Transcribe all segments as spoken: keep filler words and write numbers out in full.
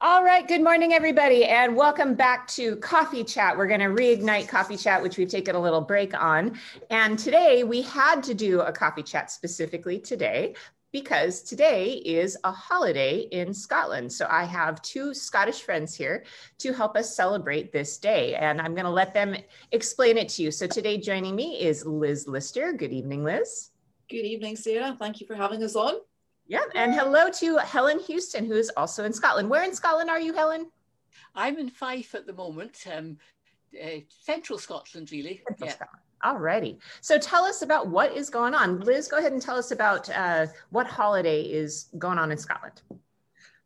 All right, good morning, everybody, and welcome back to Coffee Chat. We're going to reignite Coffee Chat, which we've taken a little break on. And today we had to do a Coffee Chat specifically today, because today is a holiday in Scotland. So I have two Scottish friends here to help us celebrate this day, and I'm going to let them explain it to you. So today joining me is Liz Lister. Good evening, Liz. Good evening, Sarah. Thank you for having us on. Yeah, and hello to Helen Houston, who is also in Scotland. Where in Scotland are you, Helen? I'm in Fife at the moment, um, uh, central Scotland, really. Central yeah. Scotland. All righty. So tell us about what is going on. Liz, go ahead and tell us about uh, what holiday is going on in Scotland.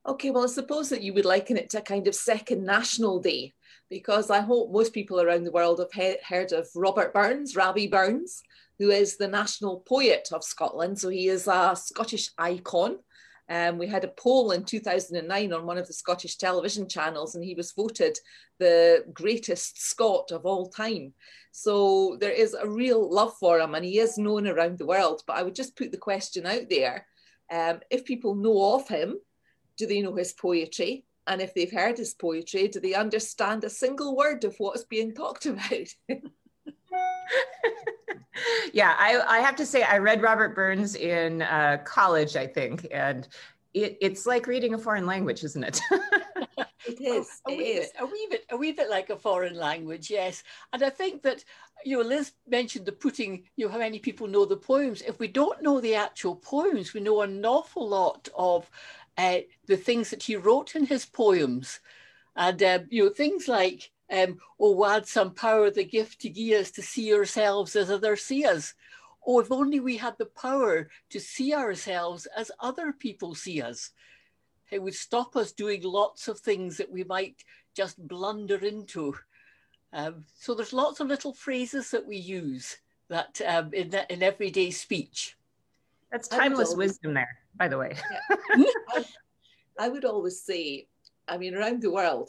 Okay, well, I suppose that you would liken it to a kind of second national day, because I hope most people around the world have he heard of Robert Burns, Robbie Burns, who is the national poet of Scotland. So he is a Scottish icon. Um, we had a poll in two thousand nine on one of the Scottish television channels, and he was voted the greatest Scot of all time. So there is a real love for him, and he is known around the world. But I would just put the question out there. Um, if people know of him, do they know his poetry? And if they've heard his poetry, do they understand a single word of what's being talked about? Yeah, I, I have to say I read Robert Burns in uh, college, I think, and it, it's like reading a foreign language, isn't it? It is. A, a, it wee is. Bit, a wee bit, a wee bit like a foreign language, yes. And I think that, you know, Liz mentioned the putting, you know, how many people know the poems. If we don't know the actual poems, we know an awful lot of uh, the things that he wrote in his poems, and uh, you know, things like. Um, oh, wad some power the gift to gie us to see ourselves as others see us. Oh, if only we had the power to see ourselves as other people see us. It would stop us doing lots of things that we might just blunder into. Um, so there's lots of little phrases that we use that um, in, that, in everyday speech. That's timeless wisdom there, by the way. Yeah. I, I would always say, I mean, around the world,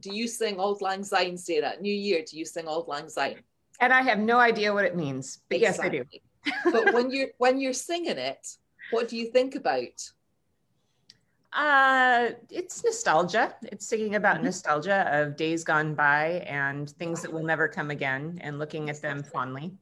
do you sing Auld Lang Syne, Sarah? New Year, do you sing Auld Lang Syne? And I have no idea what it means, but exactly. Yes, I do. But when you're, when you're singing it, what do you think about? Uh, it's nostalgia. It's singing about mm-hmm. nostalgia of days gone by and things that will never come again, and looking at them fondly.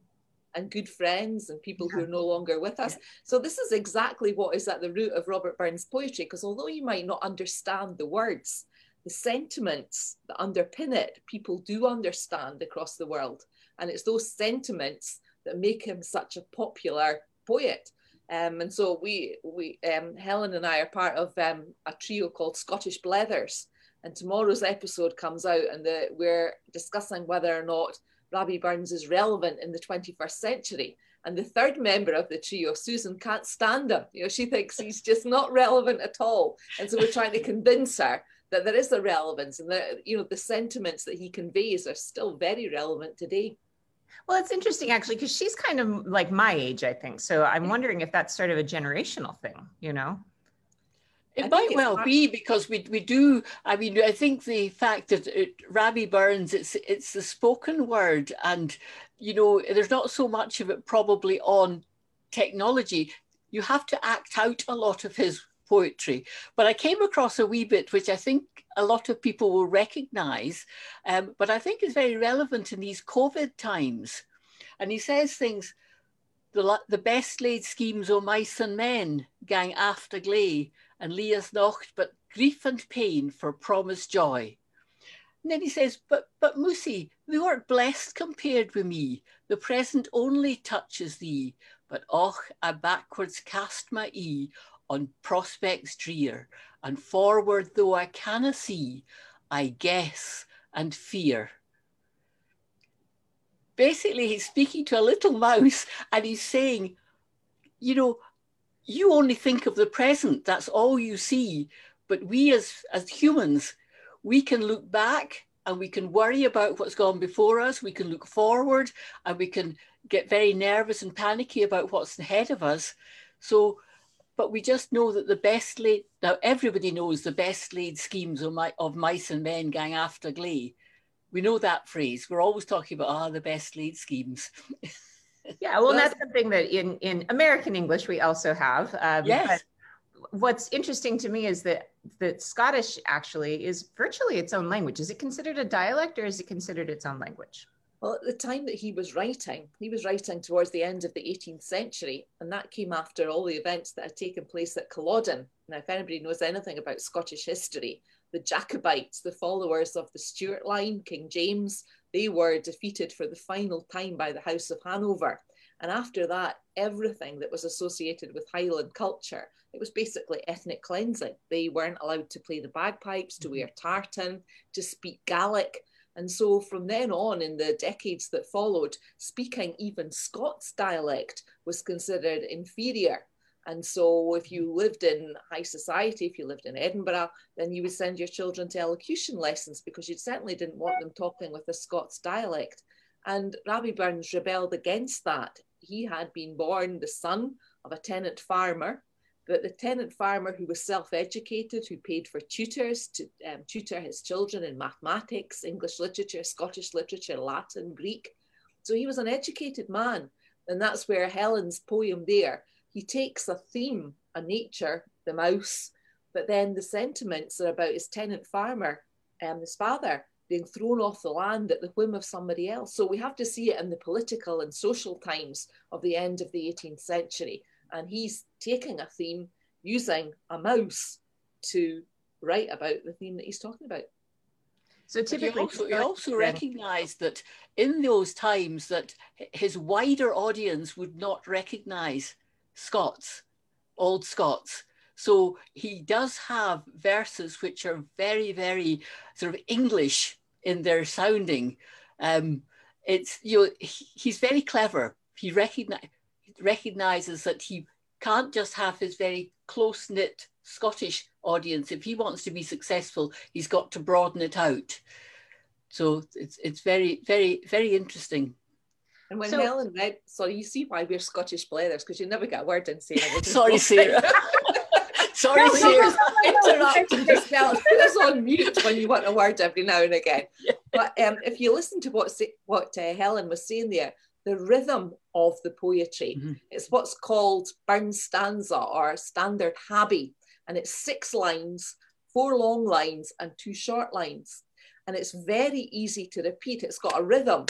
And good friends and people yeah. who are no longer with us. Yeah. So this is exactly what is at the root of Robert Burns' poetry, because although you might not understand the words, the sentiments that underpin it, people do understand across the world. And it's those sentiments that make him such a popular poet. Um, and so we, we um, Helen and I are part of um, a trio called Scottish Blethers. And tomorrow's episode comes out, and the, we're discussing whether or not Robbie Burns is relevant in the twenty-first century. And the third member of the trio, Susan, can't stand him. You know, she thinks he's just not relevant at all. And so we're trying to convince her that there is a relevance, and that, you know, the sentiments that he conveys are still very relevant today. Well, it's interesting actually, because she's kind of like my age, I think. So I'm wondering if that's sort of a generational thing, you know? It I might well be, because we, we do, I mean, I think the fact that it, Robbie Burns, it's, it's the spoken word, and, you know, there's not so much of it probably on technology. You have to act out a lot of his poetry. But I came across a wee bit which I think a lot of people will recognize, um, but I think is very relevant in these COVID times. And he says things, the, the best laid schemes o' mice and men gang after gley, and leave us nocht but grief and pain for promised joy. And then he says, but, but Moosie, thou art blessed compared with me, the present only touches thee, but och, I backwards cast my ee, on prospects drear, and forward though I canna see, I guess and fear. Basically, he's speaking to a little mouse, and he's saying, you know, you only think of the present, that's all you see. But we as, as humans, we can look back and we can worry about what's gone before us. We can look forward and we can get very nervous and panicky about what's ahead of us. So, but we just know that the best laid, now everybody knows the best laid schemes of, my, of mice and men gang after glee. We know that phrase. We're always talking about, ah, the best laid schemes. Yeah, well, that's something that in, in American English we also have. Um, yes. what's interesting to me is that that Scottish actually is virtually its own language. Is it considered a dialect or is it considered its own language? Well, at the time that he was writing, he was writing towards the end of the eighteenth century, and that came after all the events that had taken place at Culloden. Now, if anybody knows anything about Scottish history, the Jacobites, the followers of the Stuart line, King James, they were defeated for the final time by the House of Hanover. And after that, everything that was associated with Highland culture, it was basically ethnic cleansing. They weren't allowed to play the bagpipes, to wear tartan, to speak Gaelic. And so from then on, in the decades that followed, speaking even Scots dialect was considered inferior. And so if you lived in high society, if you lived in Edinburgh, then you would send your children to elocution lessons because you certainly didn't want them talking with a Scots dialect. And Robbie Burns rebelled against that. He had been born the son of a tenant farmer, but the tenant farmer who was self-educated, who paid for tutors to um, tutor his children in mathematics, English literature, Scottish literature, Latin, Greek. So he was an educated man. And that's where Helen's poem there, he takes a theme, a nature, the mouse, but then the sentiments are about his tenant farmer and um, his father being thrown off the land at the whim of somebody else. So we have to see it in the political and social times of the end of the eighteenth century. And he's taking a theme, using a mouse to write about the theme that he's talking about. So typically, you also, you also recognise that in those times that his wider audience would not recognise Scots, old Scots. So he does have verses which are very, very sort of English in their sounding. Um, it's you know, he, he's very clever. He recognises. recognises that he can't just have his very close-knit Scottish audience. If he wants to be successful, he's got to broaden it out. So it's it's very, very, very interesting. And when so, Helen read, sorry, you see why we're Scottish Blethers, because you never get a word in saying. Sorry, Sarah. Sorry, no, Sarah. Interrupt yourself. Put us on mute when you want a word every now and again. Yeah. But um, if you listen to what, what uh, Helen was saying there, the rhythm of the poetry. Mm-hmm. It's what's called Burns stanza or standard habby. And it's six lines, four long lines and two short lines. And it's very easy to repeat. It's got a rhythm.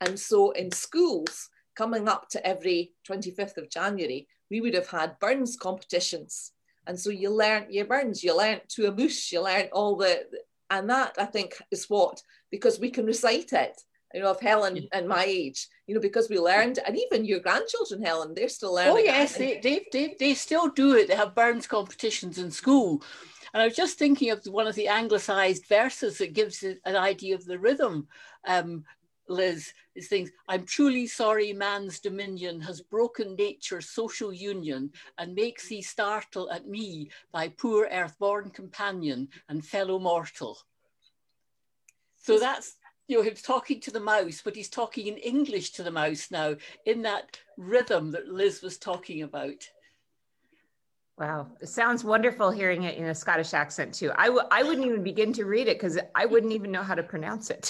And so in schools, coming up to every twenty-fifth of January, we would have had Burns competitions. And so you learnt your Burns, you learnt To a Mouse, you learnt all the, and that I think is what, because we can recite it. You know, of Helen and my age, you know, because we learned, and even your grandchildren, Helen, they're still learning. Oh, yes, they, they, they, they still do it. They have Burns competitions in school. And I was just thinking of one of the anglicised verses that gives an idea of the rhythm, um, Liz, is things, I'm truly sorry man's dominion has broken nature's social union and makes thee startle at me, thy poor earth-born companion and fellow mortal. So that's, you know, he's talking to the mouse, but he's talking in English to the mouse now in that rhythm that Liz was talking about. Wow, it sounds wonderful hearing it in a Scottish accent too. I, w I wouldn't even begin to read it because I wouldn't even know how to pronounce it.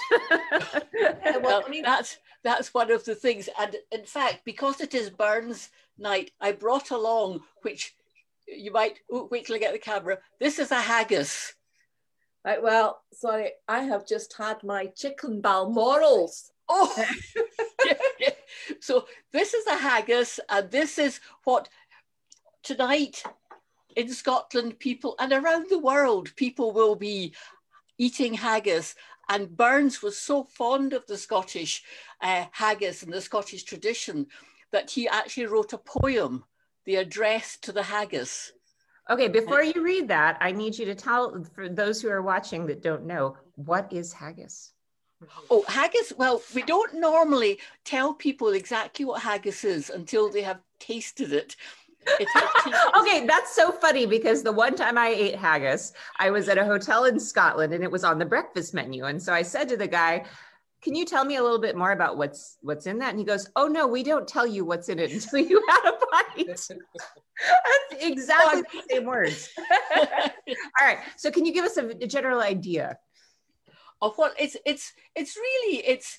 Well, I mean, that's, that's one of the things. And in fact, because it is Burns night, I brought along, which you might, ooh, wait till I get the camera. This is a haggis. Right, well, sorry, I have just had my chicken balmorals. Oh, yeah, yeah. So this is a haggis, and this is what tonight in Scotland people and around the world, people will be eating haggis. And Burns was so fond of the Scottish uh, haggis and the Scottish tradition that he actually wrote a poem, The Address to the Haggis. Okay, before you read that, I need you to tell, for those who are watching that don't know, what is haggis? Oh, haggis, well, we don't normally tell people exactly what haggis is until they have tasted it. It's okay, that's so funny because the one time I ate haggis, I was at a hotel in Scotland and it was on the breakfast menu. And so I said to the guy, can you tell me a little bit more about what's what's in that? And he goes, oh no, we don't tell you what's in it until you had a bite. That's exactly the same words. All right, so can you give us a, a general idea of what it's it's it's really it's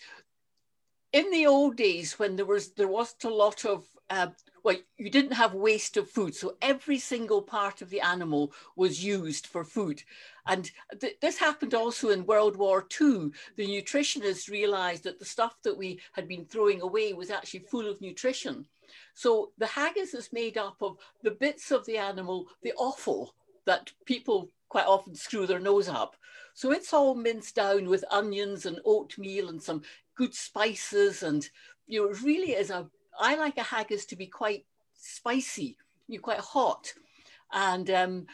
in the old days when there was there wasn't a lot of uh, well, you didn't have waste of food. So every single part of the animal was used for food. And th this happened also in World War Two. The nutritionists realized that the stuff that we had been throwing away was actually full of nutrition. So the haggis is made up of the bits of the animal, the offal that people quite often screw their nose up. So it's all minced down with onions and oatmeal and some good spices. And, you know, it really is a, I like a haggis to be quite spicy, you're quite hot. And um,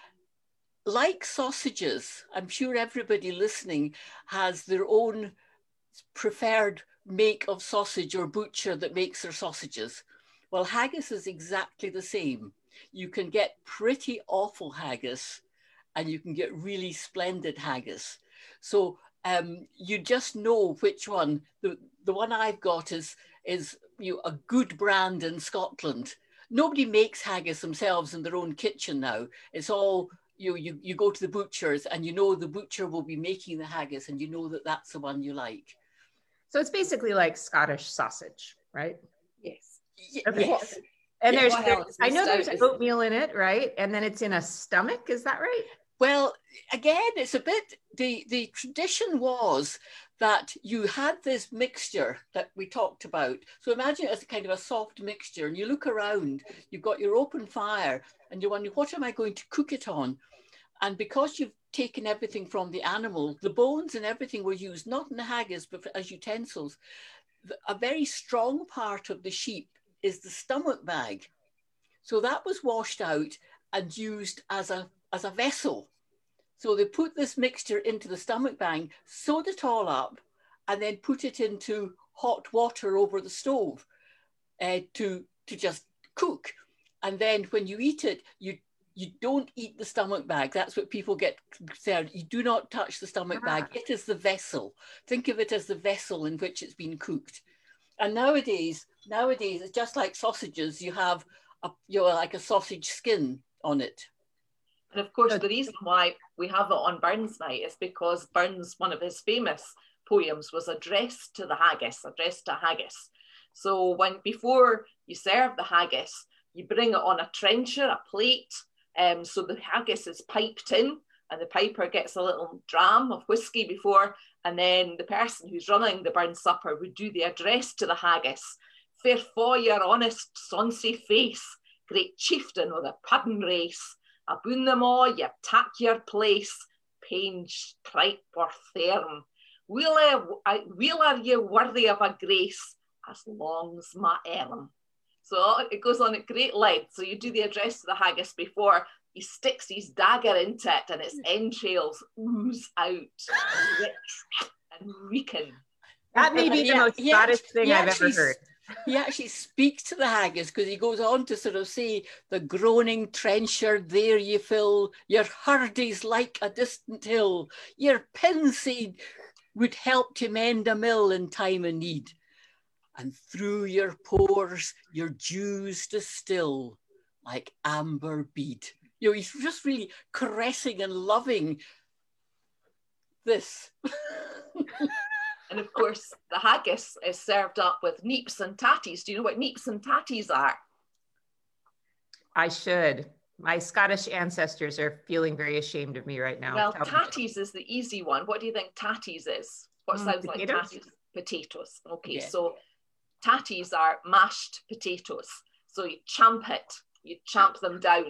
like sausages, I'm sure everybody listening has their own preferred make of sausage or butcher that makes their sausages. Well, haggis is exactly the same. You can get pretty awful haggis and you can get really splendid haggis. So um, you just know which one. The, the one I've got is, is you know, a good brand in Scotland. Nobody makes haggis themselves in their own kitchen now. It's all, you, you, you go to the butcher's and you know the butcher will be making the haggis and you know that that's the one you like. So it's basically like Scottish sausage, right? Yes. Okay. Yes. And yeah, there's, there's I know there's oatmeal in it, right? And then it's in a stomach, is that right? Well, again, it's a bit, the, the tradition was that you had this mixture that we talked about. So imagine it as a kind of a soft mixture and you look around, you've got your open fire and you're wondering, what am I going to cook it on? And because you've taken everything from the animal, the bones and everything were used, not in the haggis, but as utensils. A very strong part of the sheep is the stomach bag. So that was washed out and used as a as a vessel. So they put this mixture into the stomach bag, sewed it all up, and then put it into hot water over the stove uh, to, to just cook. And then when you eat it, you, you don't eat the stomach bag. That's what people get concerned. You do not touch the stomach ah. bag. It is the vessel. Think of it as the vessel in which it's been cooked. And nowadays, nowadays, it's just like sausages. You have a, you know, like a sausage skin on it. And of course, the reason why we have it on Burns night is because Burns, one of his famous poems was Address to the Haggis, Address to Haggis. So when before you serve the haggis, you bring it on a trencher, a plate. Um, so the haggis is piped in and the piper gets a little dram of whiskey before, and then the person who's running the Burns supper would do the address to the haggis. Fair for your honest sonsy face, great chieftain of the puddin' race, aboon them all, ye tak your place, pain, stripe or therm. Weel are, weel are ye worthy of a grace, as long's my erm. So it goes on at great length. So you do the address to the haggis before he sticks his dagger into it and its entrails ooze out and reeking. That may be the yeah, most yeah, Scottish yeah, thing yeah, I've ever heard. He actually speaks to the haggis because he goes on to sort of say, the groaning trencher there you fill, your hurdies like a distant hill, your pinseed would help to mend a mill in time of need, and through your pores your dews distill like amber bead. You know, he's just really caressing and loving this. And of course, the haggis is served up with neeps and tatties. Do you know what neeps and tatties are? I should. My Scottish ancestors are feeling very ashamed of me right now. Well, Tell tatties me. is the easy one. What do you think tatties is? What mm, sounds potatoes? like tatties? Potatoes. Okay, yeah. So tatties are mashed potatoes. So you champ it, you champ them down.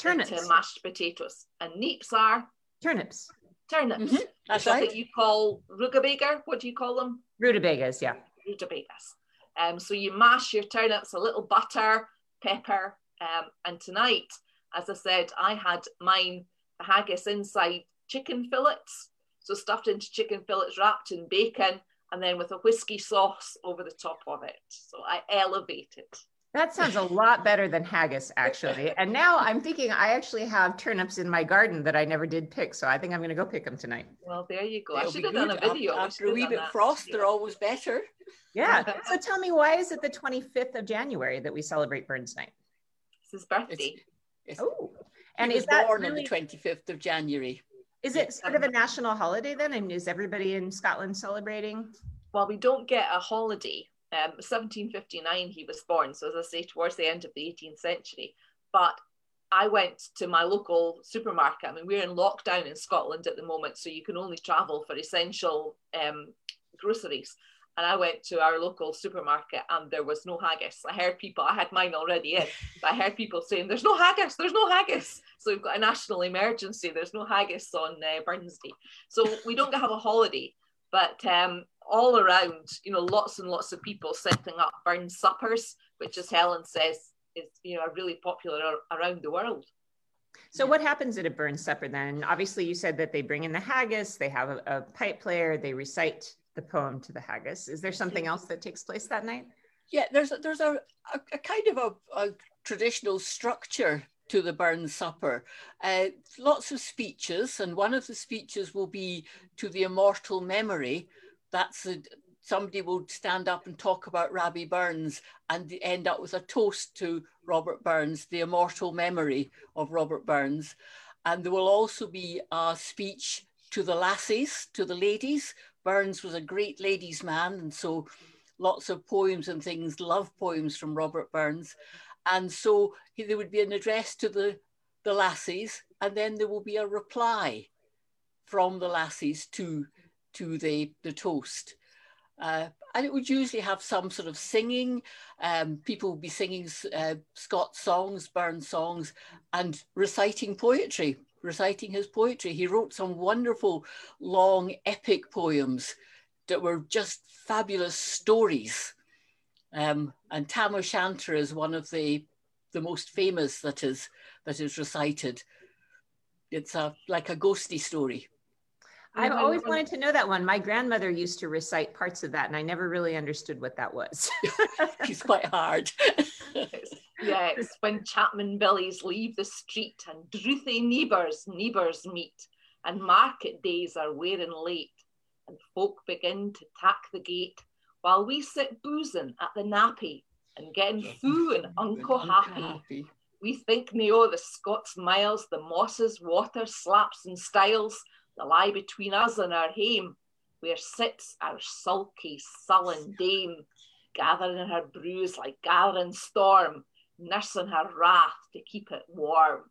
Turnips. Into mashed potatoes. And neeps are? Turnips. Turnips. Mm-hmm. That's right. That you call rutabaga. What do you call them? Rutabagas, yeah. Rutabagas. Um, so you mash your turnips, a little butter, pepper, um, and tonight, as I said, I had mine, the haggis inside chicken fillets, so stuffed into chicken fillets, wrapped in bacon, and then with a whiskey sauce over the top of it. So I elevated. That sounds a lot better than haggis, actually. And now I'm thinking I actually have turnips in my garden that I never did pick, so I think I'm going to go pick them tonight. Well, there you go. It'll I should have done a video. After a wee bit frost, they're always better. Yeah. So tell me, why is it the twenty-fifth of January that we celebrate Burns Night? It's his birthday. It's, it's, oh, and he was is that born really, on the twenty-fifth of January? Is it sort of a national holiday then? I mean, is everybody in Scotland celebrating? Well, we don't get a holiday. Um, seventeen fifty-nine he was born, so as I say, towards the end of the eighteenth century. But I went to my local supermarket. I mean, we're in lockdown in Scotland at the moment, so you can only travel for essential um, groceries. And I went to our local supermarket and there was no haggis. I heard people, I had mine already in, but I heard people saying, there's no haggis, there's no haggis. So we've got a national emergency, there's no haggis on uh, Burns Day. So we don't have a holiday, but um, all around, you know, lots and lots of people setting up Burns suppers, which as Helen says, is, you know, really popular around the world. So what happens at a Burns supper then? Obviously you said that they bring in the haggis, they have a, a pipe player, they recite the poem to the haggis. Is there something else that takes place that night? Yeah, there's a, there's a, a, a kind of a, a traditional structure to the Burns supper. Uh, lots of speeches, and one of the speeches will be to the immortal memory. That's a, somebody will stand up and talk about Robbie Burns and end up with a toast to Robert Burns, the immortal memory of Robert Burns. And there will also be a speech to the lassies, to the ladies. Burns was a great ladies' man, and so lots of poems and things, love poems from Robert Burns. And so he, there would be an address to the, the lassies, and then there will be a reply from the lassies to, to the, the toast. Uh, and it would usually have some sort of singing. Um, people would be singing uh, Scots songs, Burns songs, and reciting poetry. reciting his poetry. He wrote some wonderful, long, epic poems that were just fabulous stories. Um, and Tam O'Shanter is one of the, the most famous that is, that is recited. It's a, like a ghosty story. I've always wanted to know that one. My grandmother used to recite parts of that and I never really understood what that was. It's quite hard. Yeah, it's when Chapman bellies leave the street and drouthy neighbours neighbours meet and market days are wearing late and folk begin to tack the gate while we sit boozing at the nappy and getting foo and unco happy. We think nae o' the Scots miles, the mosses, water, slaps and stiles that lie between us and our hame, where sits our sulky, sullen dame, gathering her brews like gathering storm, nursing her wrath to keep it warm.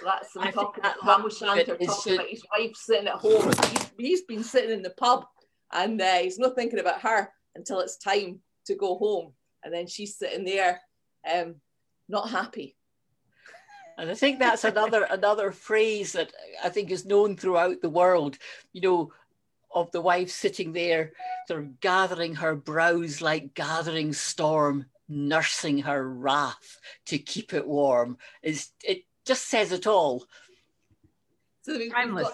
So that's some talking that Tam O'Shanter talking about his wife sitting at home. He's, he's been sitting in the pub and uh, he's not thinking about her until it's time to go home. And then she's sitting there, um, not happy. And I think that's another another phrase that I think is known throughout the world, you know, of the wife sitting there, sort of gathering her brows like gathering storm, nursing her wrath to keep it warm. It's, it just says it all. So we've got,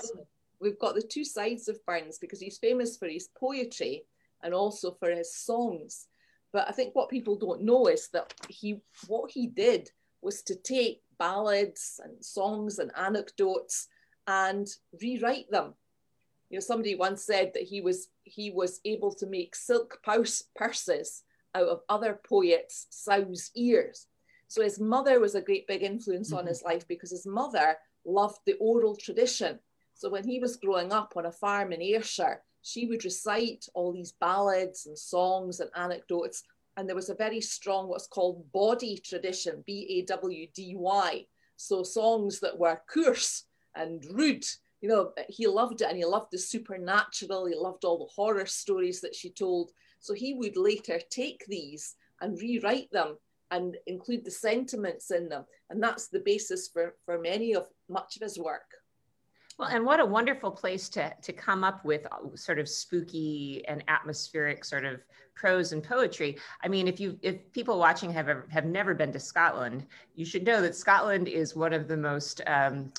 we've got the two sides of Burns because he's famous for his poetry and also for his songs. But I think what people don't know is that he what he did was to take ballads and songs and anecdotes and rewrite them. You know, somebody once said that he was he was able to make silk purse, purses out of other poets' sows' ears. So his mother was a great big influence mm-hmm. on his life because his mother loved the oral tradition. So when he was growing up on a farm in Ayrshire, she would recite all these ballads and songs and anecdotes. And there was a very strong what's called bawdy tradition, B A W D Y. So songs that were coarse and rude, you know, he loved it and he loved the supernatural. He loved all the horror stories that she told. So he would later take these and rewrite them and include the sentiments in them. And that's the basis for, for many of much of his work. Well, and what a wonderful place to, to come up with sort of spooky and atmospheric sort of prose and poetry. I mean, if you if people watching have ever, have never been to Scotland, you should know that Scotland is one of the most um,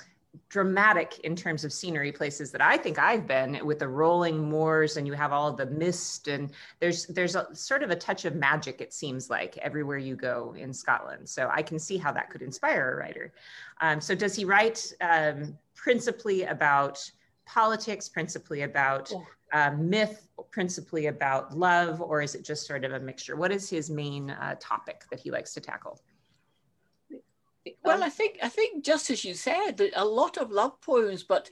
dramatic in terms of scenery places that I think I've been, with the rolling moors and you have all the mist and there's there's a sort of a touch of magic, it seems like, everywhere you go in Scotland. So I can see how that could inspire a writer. Um, so does he write... Um, principally about politics, principally about uh, myth, principally about love, or is it just sort of a mixture? What is his main uh, topic that he likes to tackle? Well, I think I think just as you said, a lot of love poems, but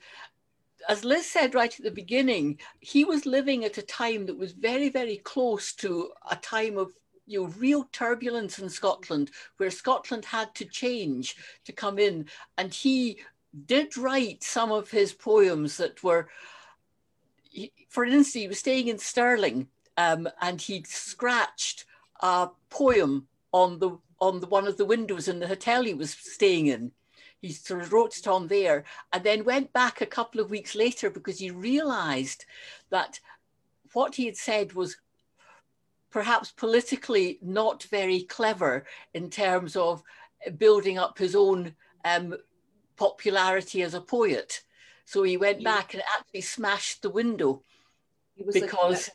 as Liz said right at the beginning, he was living at a time that was very, very close to a time of you know, real turbulence in Scotland, where Scotland had to change to come in. And he did write some of his poems that were, for instance, he was staying in Stirling um, and he scratched a poem on the on the one of the windows in the hotel he was staying in. He sort of wrote it on there and then went back a couple of weeks later because he realized that what he had said was perhaps politically not very clever in terms of building up his own um, popularity as a poet. So he went back and actually smashed the window because...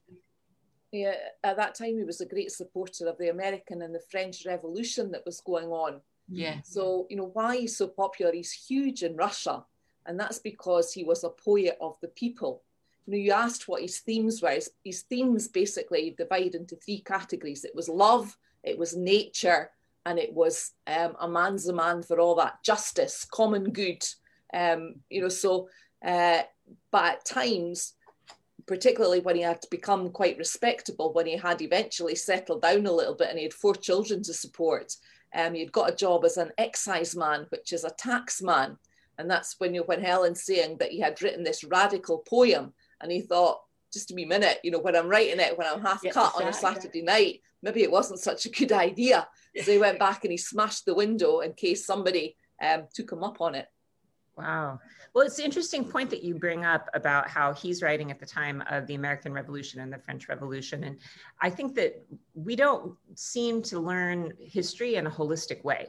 Yeah, at that time he was a great supporter of the American and the French Revolution that was going on. Yeah. So, you know, why he's so popular, he's huge in Russia, and that's because he was a poet of the people. You know, you asked what his themes were. His, his themes basically divide into three categories. It was love, it was nature, and it was um, a man's a man for all that, justice, common good. Um, you know, so, uh, but at times, particularly when he had become quite respectable, when he had eventually settled down a little bit and he had four children to support, Um, he'd got a job as an excise man, which is a tax man. And that's when, you know, when Helen's saying that he had written this radical poem and he thought, just a wee minute, you know, when I'm writing it, when I'm half yeah, cut exactly. on a Saturday night, maybe it wasn't such a good idea. So he went back and he smashed the window in case somebody um, took him up on it. Wow. Well, it's an interesting point that you bring up about how he's writing at the time of the American Revolution and the French Revolution. And I think that we don't seem to learn history in a holistic way.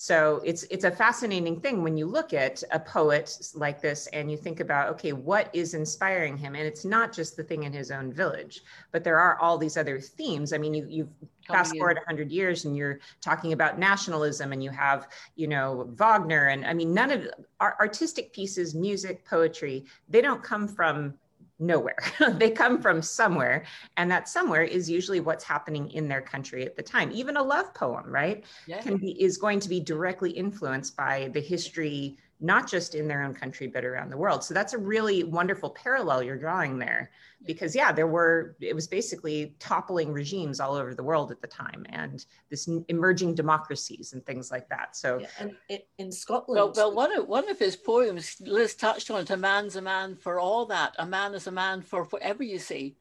So it's it's a fascinating thing when you look at a poet like this and you think about, okay, what is inspiring him? And it's not just the thing in his own village, but there are all these other themes. I mean, you, you've fast forward one hundred years and you're talking about nationalism and you have, you know, Wagner. And I mean, none of our artistic pieces, music, poetry, they don't come from nowhere. They come from somewhere. And that somewhere is usually what's happening in their country at the time. Even a love poem, right? Yeah. Can be, is going to be directly influenced by the history, not just in their own country, but around the world. So that's a really wonderful parallel you're drawing there. Because yeah, there were, it was basically toppling regimes all over the world at the time and this emerging democracies and things like that. So yeah, and it, in Scotland. Well, well one, of, one of his poems, Liz touched on it, a man's a man for all that, a man is a man for whatever you say.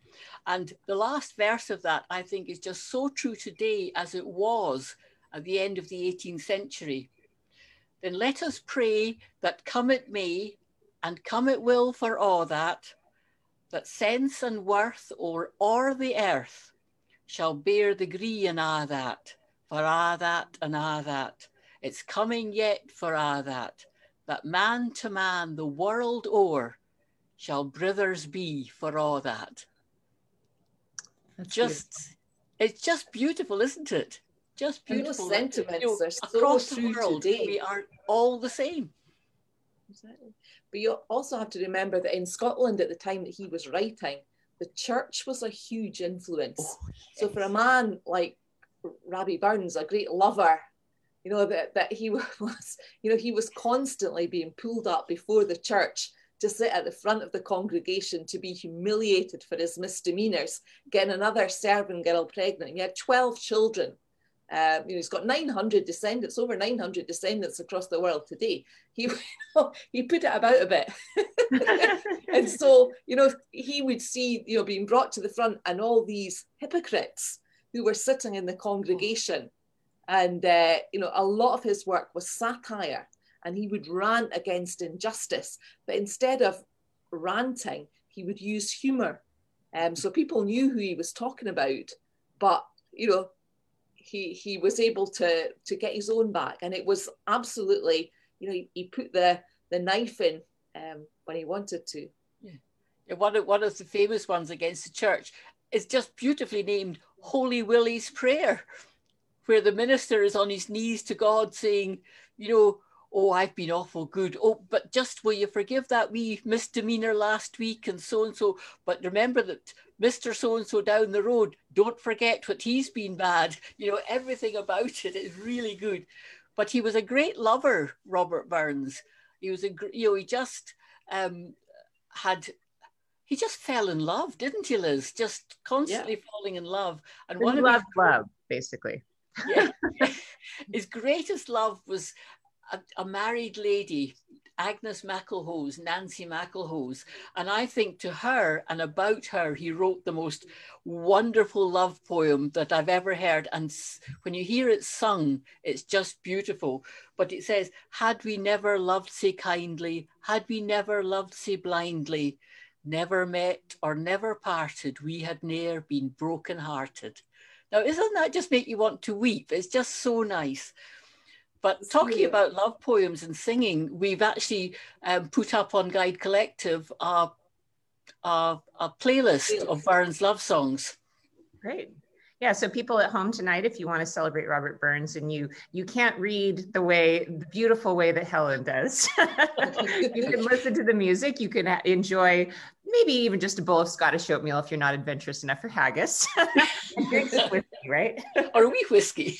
And the last verse of that, I think, is just so true today as it was at the end of the eighteenth century. Then let us pray that come it may, and come it will for all that, that sense and worth o'er o'er the earth shall bear the gree and a' that, for a' that and a' that. It's coming yet for a' that, that man to man the world o'er shall brothers be for all that. That's just, beautiful. It's just beautiful, isn't it? Just beautiful sentiments, you know, are so across the world today. We are all the same. Exactly. But you also have to remember that in Scotland at the time that he was writing, the church was a huge influence. Oh, yes. So for a man like Robbie Burns, a great lover, you know, that, that he was, you know, he was constantly being pulled up before the church to sit at the front of the congregation, to be humiliated for his misdemeanors, getting another servant girl pregnant. He had twelve children. Um, you know, he's got nine hundred descendants, over nine hundred descendants across the world today. He he put it about a bit. And so, you know, he would see, you know, being brought to the front and all these hypocrites who were sitting in the congregation. And, uh, you know, a lot of his work was satire and he would rant against injustice. But instead of ranting, he would use humour. Um, so people knew who he was talking about, but, you know, He, he was able to, to get his own back. And it was absolutely, you know, he, he put the, the knife in um, when he wanted to. Yeah. And one, of, one of the famous ones against the church is just beautifully named Holy Willie's Prayer, where the minister is on his knees to God saying, you know, oh, I've been awful good. Oh, but just will you forgive that wee misdemeanor last week and so-and-so. But remember that Mister So-and-so down the road, don't forget what he's been bad. You know, everything about it is really good. But he was a great lover, Robert Burns. He was, a, you know, he just um, had, he just fell in love, didn't he, Liz? Just constantly yeah. falling in love. And one love, of his, love, basically. Yeah, his greatest love was a, a married lady, Agnes McElhose, Nancy McElhose. And I think to her and about her, he wrote the most wonderful love poem that I've ever heard. And when you hear it sung, it's just beautiful. But it says, had we never loved so kindly, had we never loved so blindly, never met or never parted, we had ne'er been broken-hearted. Now, isn't that just make you want to weep? It's just so nice. But talking about love poems and singing, we've actually um, put up on Guide Collective a, a, a playlist of Burns love songs. Great. Yeah, so people at home tonight, if you want to celebrate Robert Burns, and you you can't read the way, the beautiful way that Helen does, you can listen to the music, you can enjoy maybe even just a bowl of Scottish oatmeal if you're not adventurous enough for haggis. And drink some whiskey, right? Or a wee whiskey,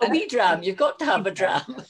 a wee dram. You've got to have a dram.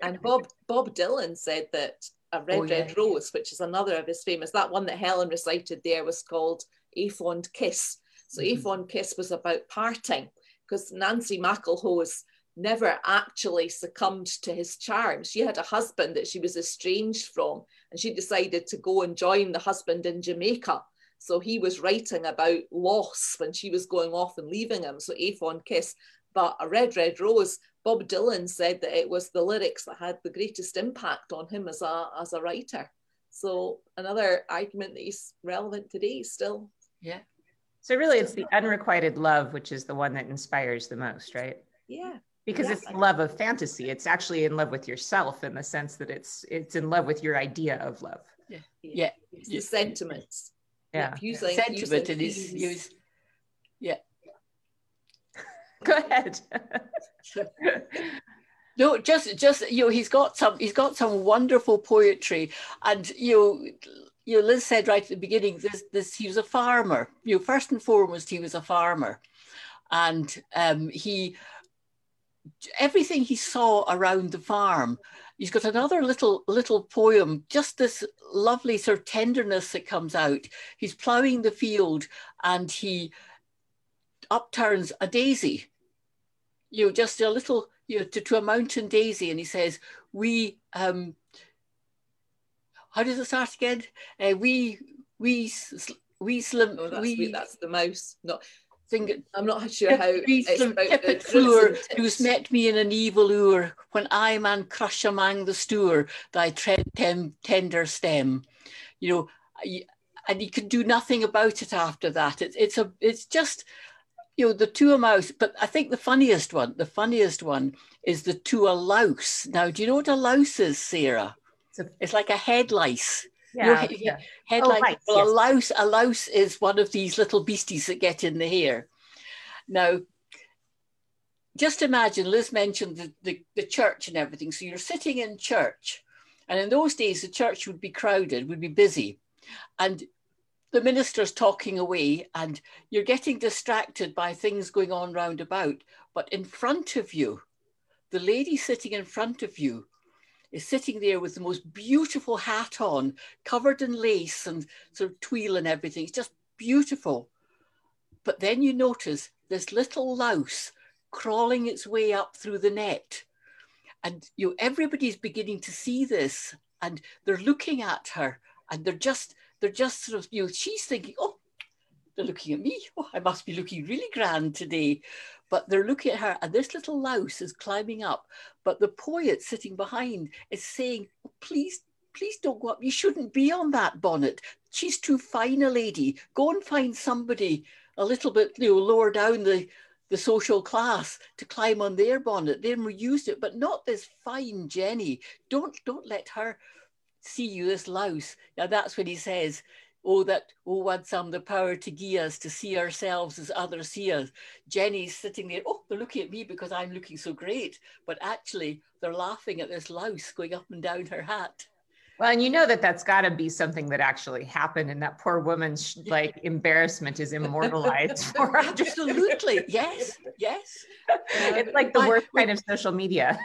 And Bob Bob Dylan said that A Red oh, yeah. Red Rose, which is another of his famous, that one that Helen recited there was called A Fond Kiss. So A Fond Kiss was about parting, because Nancy McElhose never actually succumbed to his charm. She had a husband that she was estranged from, and she decided to go and join the husband in Jamaica. So he was writing about loss when she was going off and leaving him. So A Fond Kiss. But A Red Red Rose, Bob Dylan said that it was the lyrics that had the greatest impact on him as a, as a writer. So another argument that is relevant today still. Yeah. So really it's the unrequited love, which is the one that inspires the most, right? Yeah. Because yeah. it's love of fantasy. It's actually in love with yourself, in the sense that it's it's in love with your idea of love. Yeah. Yeah. It's yeah. the sentiments. Yeah. yeah. Using, Sentiment using, it is used. Yeah. Go ahead. No, just just you know, he's got some he's got some wonderful poetry. And you know, You know, Liz said right at the beginning, this, this, he was a farmer. You know, first and foremost, he was a farmer. And um, he, everything he saw around the farm, he's got another little, little poem, just this lovely sort of tenderness that comes out. He's ploughing the field and he upturns a daisy, you know, just a little, you know, to, to a mountain daisy. And he says, we... Um, How does it start again? Uh, we, we, we slim. Oh, that's, we, that's the mouse. Not, sing, I'm not sure how it's about the floor, who's met me in an evil hour, when I man crush among the stour, thy ten, tender stem. You know, and he can do nothing about it after that. It, it's a, it's just, you know, the To a Mouse. But I think the funniest one, the funniest one is the To a Louse. Now, do you know what a louse is, Sarah? So it's like a head lice. Yeah, you know, he yeah. head oh, lice. Lice. Well, yes. a louse, a louse is one of these little beasties that get in the hair. Now, just imagine, Liz mentioned the, the, the church and everything. So you're sitting in church, and in those days, the church would be crowded, would be busy. And the minister's talking away, and you're getting distracted by things going on round about. But in front of you, the lady sitting in front of you is sitting there with the most beautiful hat on, covered in lace and sort of tweed and everything. It's just beautiful. But then you notice this little louse crawling its way up through the net. And you know, everybody's beginning to see this, and they're looking at her, and they're just, they're just sort of, you know, she's thinking, oh, they're looking at me. Oh, I must be looking really grand today. But they're looking at her, and this little louse is climbing up. But the poet sitting behind is saying, please, please don't go up. You shouldn't be on that bonnet. She's too fine a lady. Go and find somebody a little bit, you know, lower down the, the social class to climb on their bonnet. Then we used it, but not this fine Jenny. Don't, don't let her see you, this louse. Now that's when he says, oh, that, oh, want some the power to gie us, to see ourselves as others see us. Jenny's sitting there, oh, they're looking at me because I'm looking so great. But actually, they're laughing at this louse going up and down her hat. Well, and you know that that's got to be something that actually happened, and that poor woman's, like, embarrassment is immortalized for her. Absolutely, yes, yes. It's like the worst I, kind we, of social media.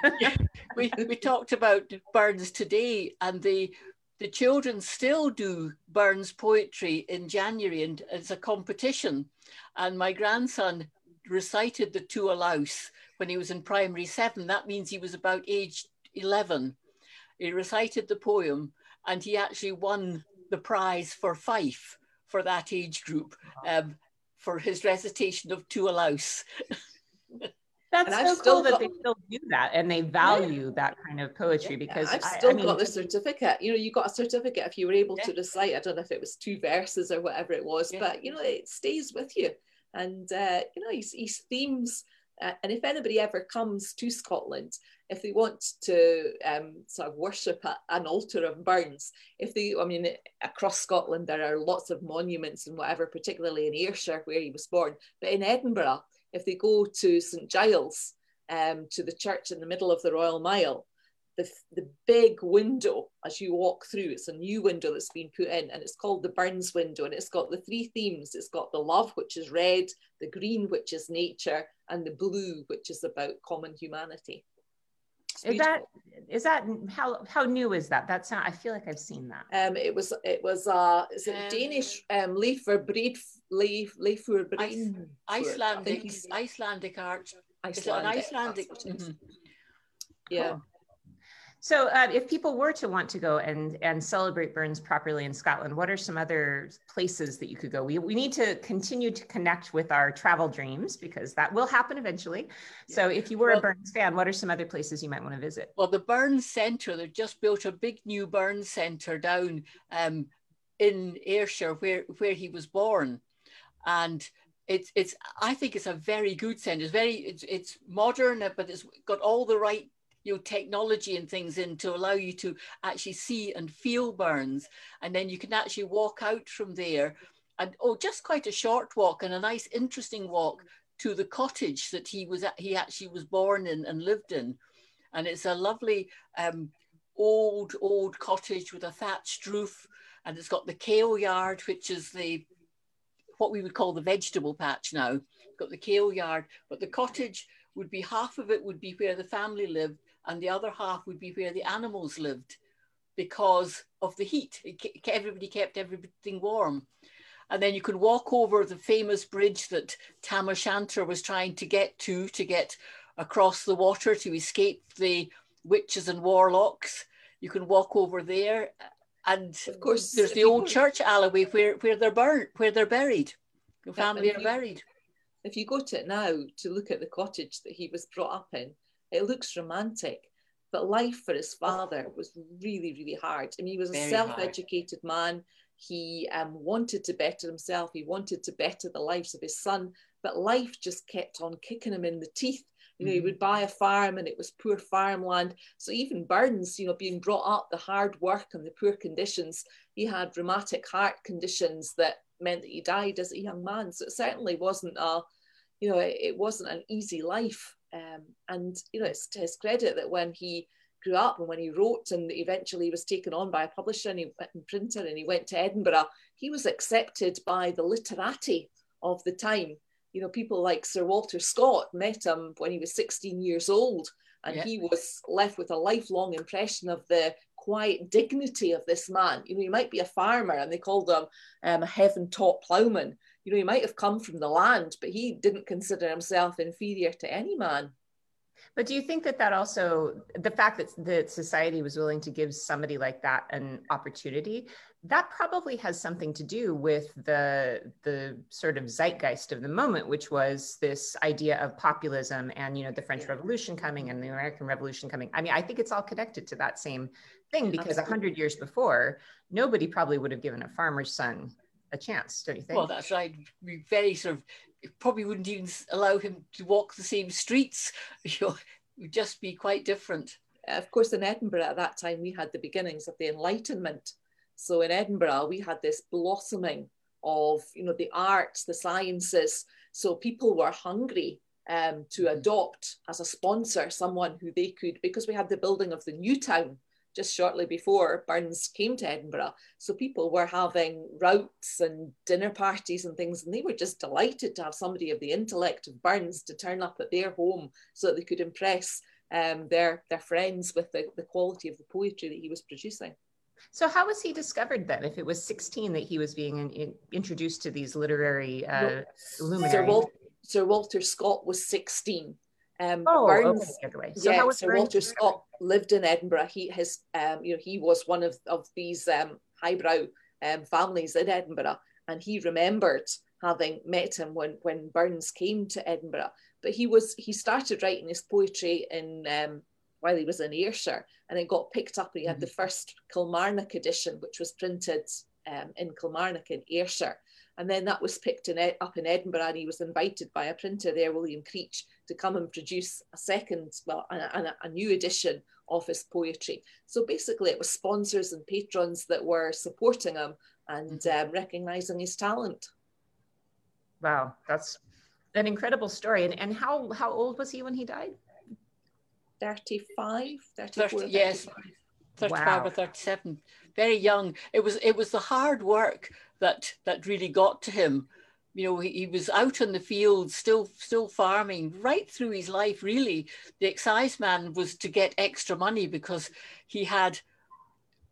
we, we talked about Burns today, and the the children still do Burns poetry in January, and it's a competition. And my grandson recited the To a Louse when he was in primary seven. That means he was about age eleven. He recited the poem, and he actually won the prize for Fife for that age group um, for his recitation of To a Louse. That's and so I've still cool that they still do that, and they value yeah. that kind of poetry yeah. because I've still I, I mean, got the certificate. You know, you got a certificate if you were able yeah. to recite. I don't know if it was two verses or whatever it was, yeah. but you know, it stays with you. And uh, you know, he's, he's themes. Uh, and if anybody ever comes to Scotland, if they want to um, sort of worship at an altar of Burns, if they, I mean, across Scotland there are lots of monuments and whatever, particularly in Ayrshire where he was born, but in Edinburgh, if they go to St Giles, um, to the church in the middle of the Royal Mile, the, the big window as you walk through, it's a new window that's been put in, and it's called the Burns window, and it's got the three themes. It's got the love, which is red, the green, which is nature, and the blue, which is about common humanity. Is that, is that, how, how new is that? That's not, I feel like I've seen that. Um, it was, it was uh, is it um, Danish, um, Leifur, Leif, Leifur, Icelandic, Icelandic art. Icelandic. Is it an Icelandic? Mm-hmm. Yeah. Cool. So uh, if people were to want to go and, and celebrate Burns properly in Scotland, what are some other places that you could go? We, we need to continue to connect with our travel dreams, because that will happen eventually. Yeah. So if you were well, a Burns fan, what are some other places you might want to visit? Well, the Burns Centre, they've just built a big new Burns Centre down um, in Ayrshire where, where he was born. And it's, it's, I think it's a very good centre. It's very, it's, it's modern, but it's got all the right your technology and things in to allow you to actually see and feel Burns. And then you can actually walk out from there, and oh, just quite a short walk, and a nice interesting walk to the cottage that he was at, he actually was born in and lived in. And it's a lovely um, old, old cottage with a thatched roof, and it's got the kale yard, which is the, what we would call the vegetable patch now. Got the kale yard, but the cottage would be, half of it would be where the family lived, and the other half would be where the animals lived, because of the heat. It, everybody kept everything warm. And then you can walk over the famous bridge that Tam O'Shanter was trying to get to, to get across the water to escape the witches and warlocks. You can walk over there. And of course, there's the old church alleyway where, where, they're, burnt, where they're buried. The family are buried. If you go to it now to look at the cottage that he was brought up in, it looks romantic, but life for his father was really, really hard. I mean, he was Very a self-educated man. He um, wanted to better himself. He wanted to better the lives of his son, but life just kept on kicking him in the teeth. You know, mm-hmm. he would buy a farm, and it was poor farmland. So even Burns, you know, being brought up, the hard work and the poor conditions, he had rheumatic heart conditions that meant that he died as a young man. So it certainly wasn't a, you know, it, it wasn't an easy life. Um, and, you know, it's to his credit that when he grew up and when he wrote, and eventually was taken on by a publisher and, he, and printer, and he went to Edinburgh, he was accepted by the literati of the time. You know, people like Sir Walter Scott met him when he was sixteen years old, and yeah. he was left with a lifelong impression of the quiet dignity of this man. You know, he might be a farmer, and they called him um, a heaven-taught ploughman. You know, he might have come from the land, but he didn't consider himself inferior to any man. But do you think that that also, the fact that, that society was willing to give somebody like that an opportunity, that probably has something to do with the, the sort of zeitgeist of the moment, which was this idea of populism and, you know, the French yeah. Revolution coming and the American Revolution coming. I mean, I think it's all connected to that same thing, because a hundred years before, nobody probably would have given a farmer's son a chance, don't you think? Well, that's right. We very sort of, probably wouldn't even allow him to walk the same streets. You know, it would just be quite different. Of course, in Edinburgh at that time, we had the beginnings of the Enlightenment. So in Edinburgh, we had this blossoming of, you know, the arts, the sciences. So people were hungry um, to adopt as a sponsor someone who they could, because we had the building of the new town just shortly before Burns came to Edinburgh. So people were having routs and dinner parties and things, and they were just delighted to have somebody of the intellect of Burns to turn up at their home so that they could impress um, their, their friends with the, the quality of the poetry that he was producing. So how was he discovered then, if it was sixteen that he was being in, in, introduced to these literary uh, luminaries? Sir Walter, Sir Walter Scott was sixteen. Um, oh, Burns, okay. So yeah, how was Sir Burns Walter discovered? Scott lived in Edinburgh. He his um, you know, he was one of of these um, highbrow um, families in Edinburgh, and he remembered having met him when when Burns came to Edinburgh. But he was he started writing his poetry in um, while he was in Ayrshire, and it got picked up. And he had mm-hmm. the first Kilmarnock edition, which was printed um, in Kilmarnock in Ayrshire. And then that was picked in, up in Edinburgh, and he was invited by a printer there, William Creech, to come and produce a second, well, a, a new edition of his poetry. So basically it was sponsors and patrons that were supporting him and mm-hmm. um, recognising his talent. Wow, that's an incredible story. And, and how, how old was he when he died? thirty-five, thirty-four, thirty, thirty-five. Yes. thirty-five wow. or thirty-seven, very young. It was it was the hard work that that really got to him. You know, he, he was out in the field, still still farming right through his life. Really, the exciseman was to get extra money because he had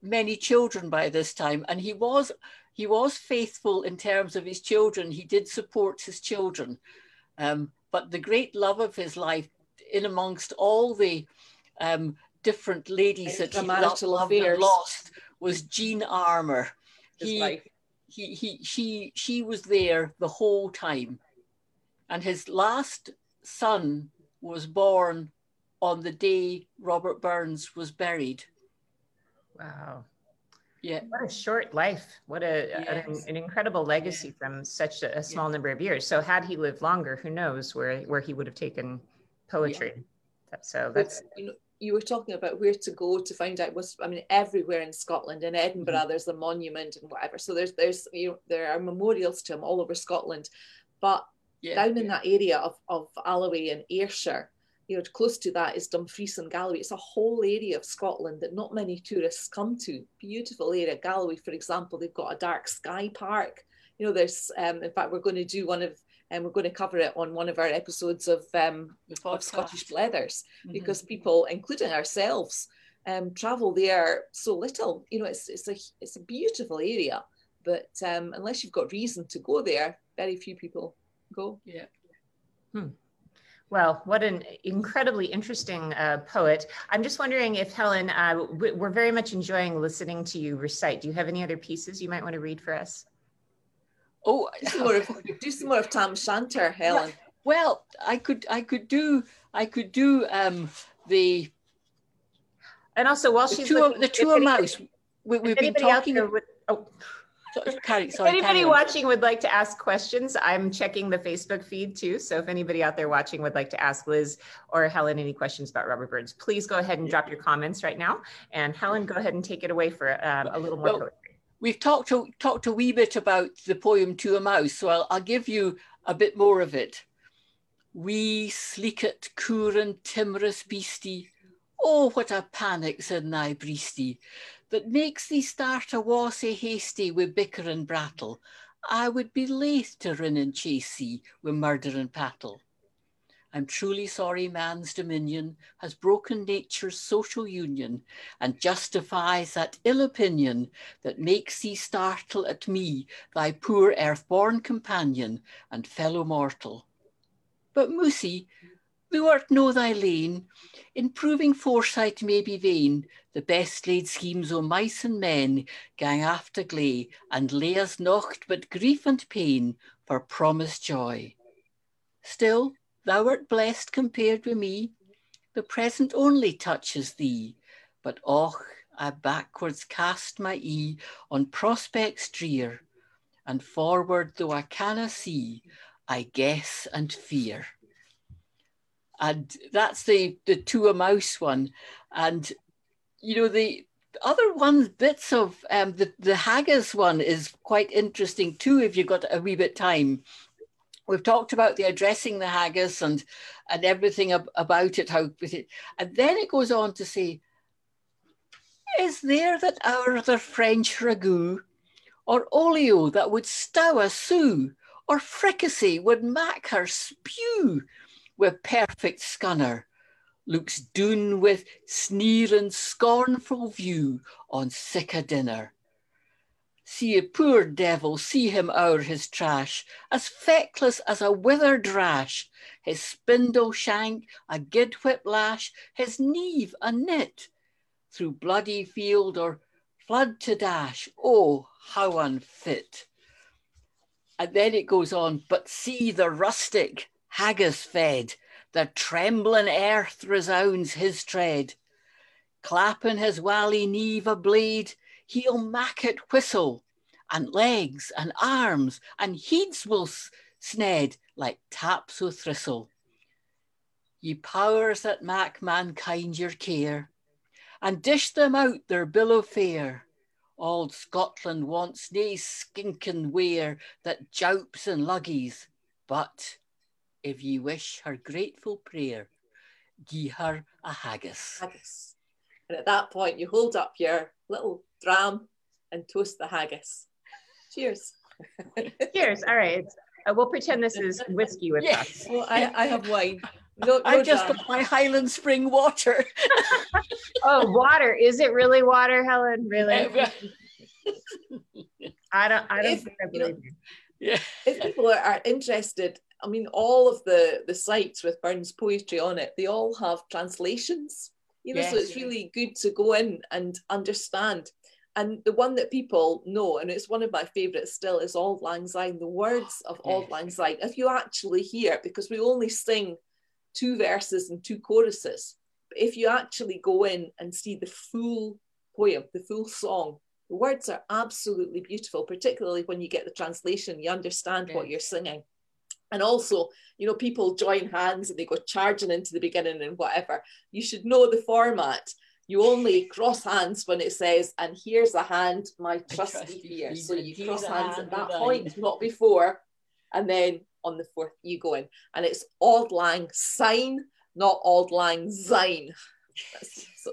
many children by this time, and he was he was faithful in terms of his children. He did support his children, um, but the great love of his life, in amongst all the um, different ladies that he loved, loved and lost, was Jean Armour. He, he, he, she, she was there the whole time, and his last son was born on the day Robert Burns was buried. Wow! Yeah, what a short life! What a yes. an, an incredible legacy yeah. from such a, a small yeah. number of years. So, had he lived longer, who knows where where he would have taken poetry? Yeah. That, so that's. You know, you were talking about where to go to find out. Was I mean, everywhere in Scotland, in Edinburgh, mm-hmm. there's a monument and whatever. So there's there's you know, there are memorials to him all over Scotland, but yeah, down yeah. in that area of of Alloway and Ayrshire, you know, close to that is Dumfries and Galloway. It's a whole area of Scotland that not many tourists come to. Beautiful area, Galloway, for example. They've got a dark sky park. You know, there's um, in fact we're going to do one of. And we're going to cover it on one of our episodes of, um, of Scottish Blethers, because mm-hmm. people, including ourselves, um, travel there so little. You know, it's it's a it's a beautiful area, but um, unless you've got reason to go there, very few people go. Yeah. Hmm. Well, what an incredibly interesting uh, poet. I'm just wondering if Helen, uh, we're very much enjoying listening to you recite. Do you have any other pieces you might want to read for us? Oh, do some more of, do some more of Tam O'Shanter, Helen. Yeah, well, I could, I could do, I could do um, the. And also, while the she's to looking, a, the To a Mouse, we, we've been talking. Would, oh, sorry, sorry, if anybody watching would like to ask questions, I'm checking the Facebook feed too. So if anybody out there watching would like to ask Liz or Helen any questions about Robert Burns, please go ahead and drop your comments right now. And Helen, go ahead and take it away for um, a little more. Well, We've talked a, talked a wee bit about the poem To a Mouse, so I'll, I'll give you a bit more of it. Wee, sleeket, coorin, timorous beastie, oh, what a panic's in thy breastie, that makes thee start a wa sae hasty wi' bicker and brattle. I would be laith to rin and chase thee wi' murder and pattle. I'm truly sorry man's dominion has broken nature's social union and justifies that ill opinion that makes thee startle at me, thy poor earth-born companion and fellow mortal. But Moosie, thou art no thy lane, in proving foresight may be vain, the best laid schemes o' mice and men gang after gley and lay us nocht but grief and pain for promised joy. Still, thou art blessed compared with me, the present only touches thee, but och, I backwards cast my ee on prospects drear, and forward though I canna see, I guess and fear. And that's the, the To a Mouse one. And, you know, the other ones, bits of um, the, the Haggis one is quite interesting too, if you've got a wee bit time. We've talked about the addressing the haggis and and everything ab about it, how with it, and then it goes on to say, "Is there that our other French ragout, or olio that would stow a sou, or fricassee would mak her spew, with perfect scunner, looks doon with sneer and scornful view on sic a dinner. See a poor devil, see him o'er his trash, as feckless as a withered rash, his spindle shank a gid whiplash, his neave a knit, through bloody field or flood to dash, oh, how unfit. And then it goes on, but see the rustic haggis fed, the trembling earth resounds his tread. Clapping his wally neave a blade, he'll mak it whistle, and legs and arms and heads will sned like taps o' thistle. Ye powers that mak mankind your care, and dish them out their bill o' fare. Auld Scotland wants nae skinking ware that joups and luggies, but if ye wish her grateful prayer, gie her a haggis. Haggis. And at that point, you hold up your little dram and toast the haggis. Cheers. Cheers. All right. Uh, we'll pretend this is whiskey with yes. us. Well, I, I have wine. No, no I've just got my Highland Spring water. Oh, water. Is it really water, Helen? Really? I don't, I don't if, think I believe you. Know, yeah. If people are, are interested, I mean, all of the, the sites with Burns' poetry on it, they all have translations, you know, yes, so it's yes. really good to go in and understand. And the one that people know, and it's one of my favourites still, is Auld Lang Syne, the words of yes. Auld Lang Syne. If you actually hear, because we only sing two verses and two choruses, but if you actually go in and see the full poem, the full song, the words are absolutely beautiful, particularly when you get the translation, you understand yes. what you're singing. And also, you know, people join hands and they go charging into the beginning and whatever. You should know the format. You only cross hands when it says, and here's a hand, my trusty here. So you cross hands at that point, not before. And then on the fourth, you go in. And it's Auld Lang Syne, not Auld Lang Syne. So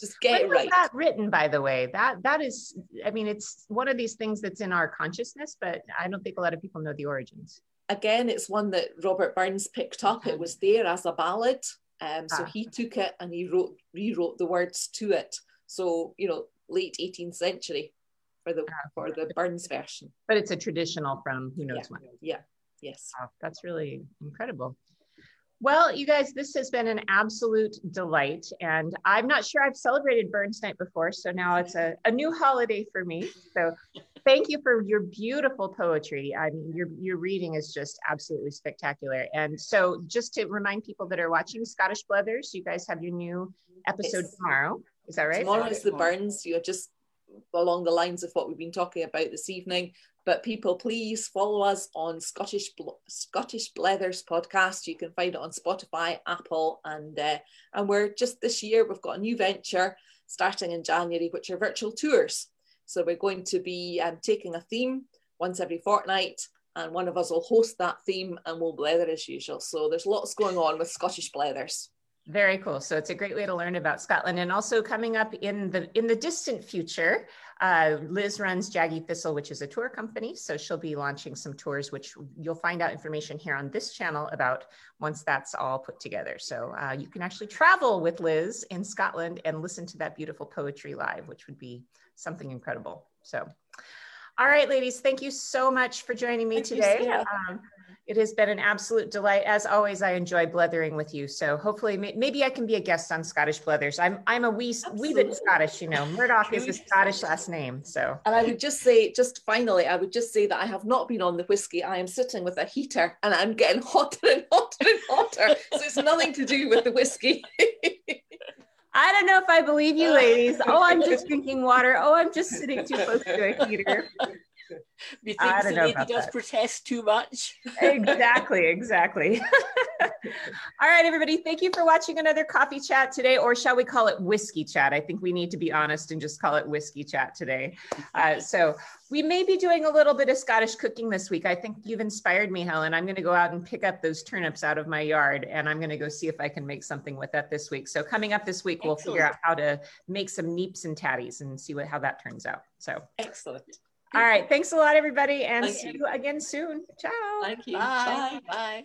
just get it right. When was that written, by the way? That, that is, I mean, it's one of these things that's in our consciousness, but I don't think a lot of people know the origins. Again, it's one that Robert Burns picked up. It was there as a ballad. Um, so he took it and he wrote, rewrote the words to it. So, you know, late eighteenth century for the for the Burns version. But it's a traditional from who knows yeah. when. Yeah, yes. Wow, that's really incredible. Well, you guys, this has been an absolute delight. And I'm not sure I've celebrated Burns Night before, so now it's a, a new holiday for me. So thank you for your beautiful poetry. I mean, your, your reading is just absolutely spectacular. And so just to remind people that are watching, Scottish Blethers, you guys have your new episode it's, tomorrow. Is that right? Tomorrow is the Burns, you know, just along the lines of what we've been talking about this evening. But people, please follow us on Scottish Scottish Blethers podcast. You can find it on Spotify, Apple, and uh, and we're just this year we've got a new venture starting in January, which are virtual tours. So we're going to be um, taking a theme once every fortnight, and one of us will host that theme, and we'll blether as usual. So there's lots going on with Scottish Blethers. Very cool. So it's a great way to learn about Scotland. And also coming up in the in the distant future, uh, Liz runs Jaggy Thistle, which is a tour company. So she'll be launching some tours, which you'll find out information here on this channel about once that's all put together. So uh, you can actually travel with Liz in Scotland and listen to that beautiful poetry live, which would be something incredible. So, all right, ladies, thank you so much for joining me thank today. It has been an absolute delight. As always, I enjoy blethering with you. So hopefully, maybe I can be a guest on Scottish Blethers. I'm I'm a wee, wee bit Scottish, you know. Murdoch is a Scottish last name, so. And I would just say, just finally, I would just say that I have not been on the whiskey. I am sitting with a heater and I'm getting hotter and hotter and hotter. So it's nothing to do with the whiskey. I don't know if I believe you, ladies. Oh, I'm just drinking water. Oh, I'm just sitting too close to a heater. Methinks the lady does protest too much. Exactly, exactly. All right, everybody, thank you for watching another Coffee Chat today, or shall we call it Whiskey Chat? I think we need to be honest and just call it Whiskey Chat today. Uh, so we may be doing a little bit of Scottish cooking this week. I think you've inspired me, Helen. I'm going to go out and pick up those turnips out of my yard, and I'm going to go see if I can make something with that this week. So coming up this week, we'll Excellent. figure out how to make some neeps and tatties and see what how that turns out. So Excellent. All right. Thanks a lot, everybody. And Thank see you. you again soon. Ciao. Thank you. Bye. Bye. Bye.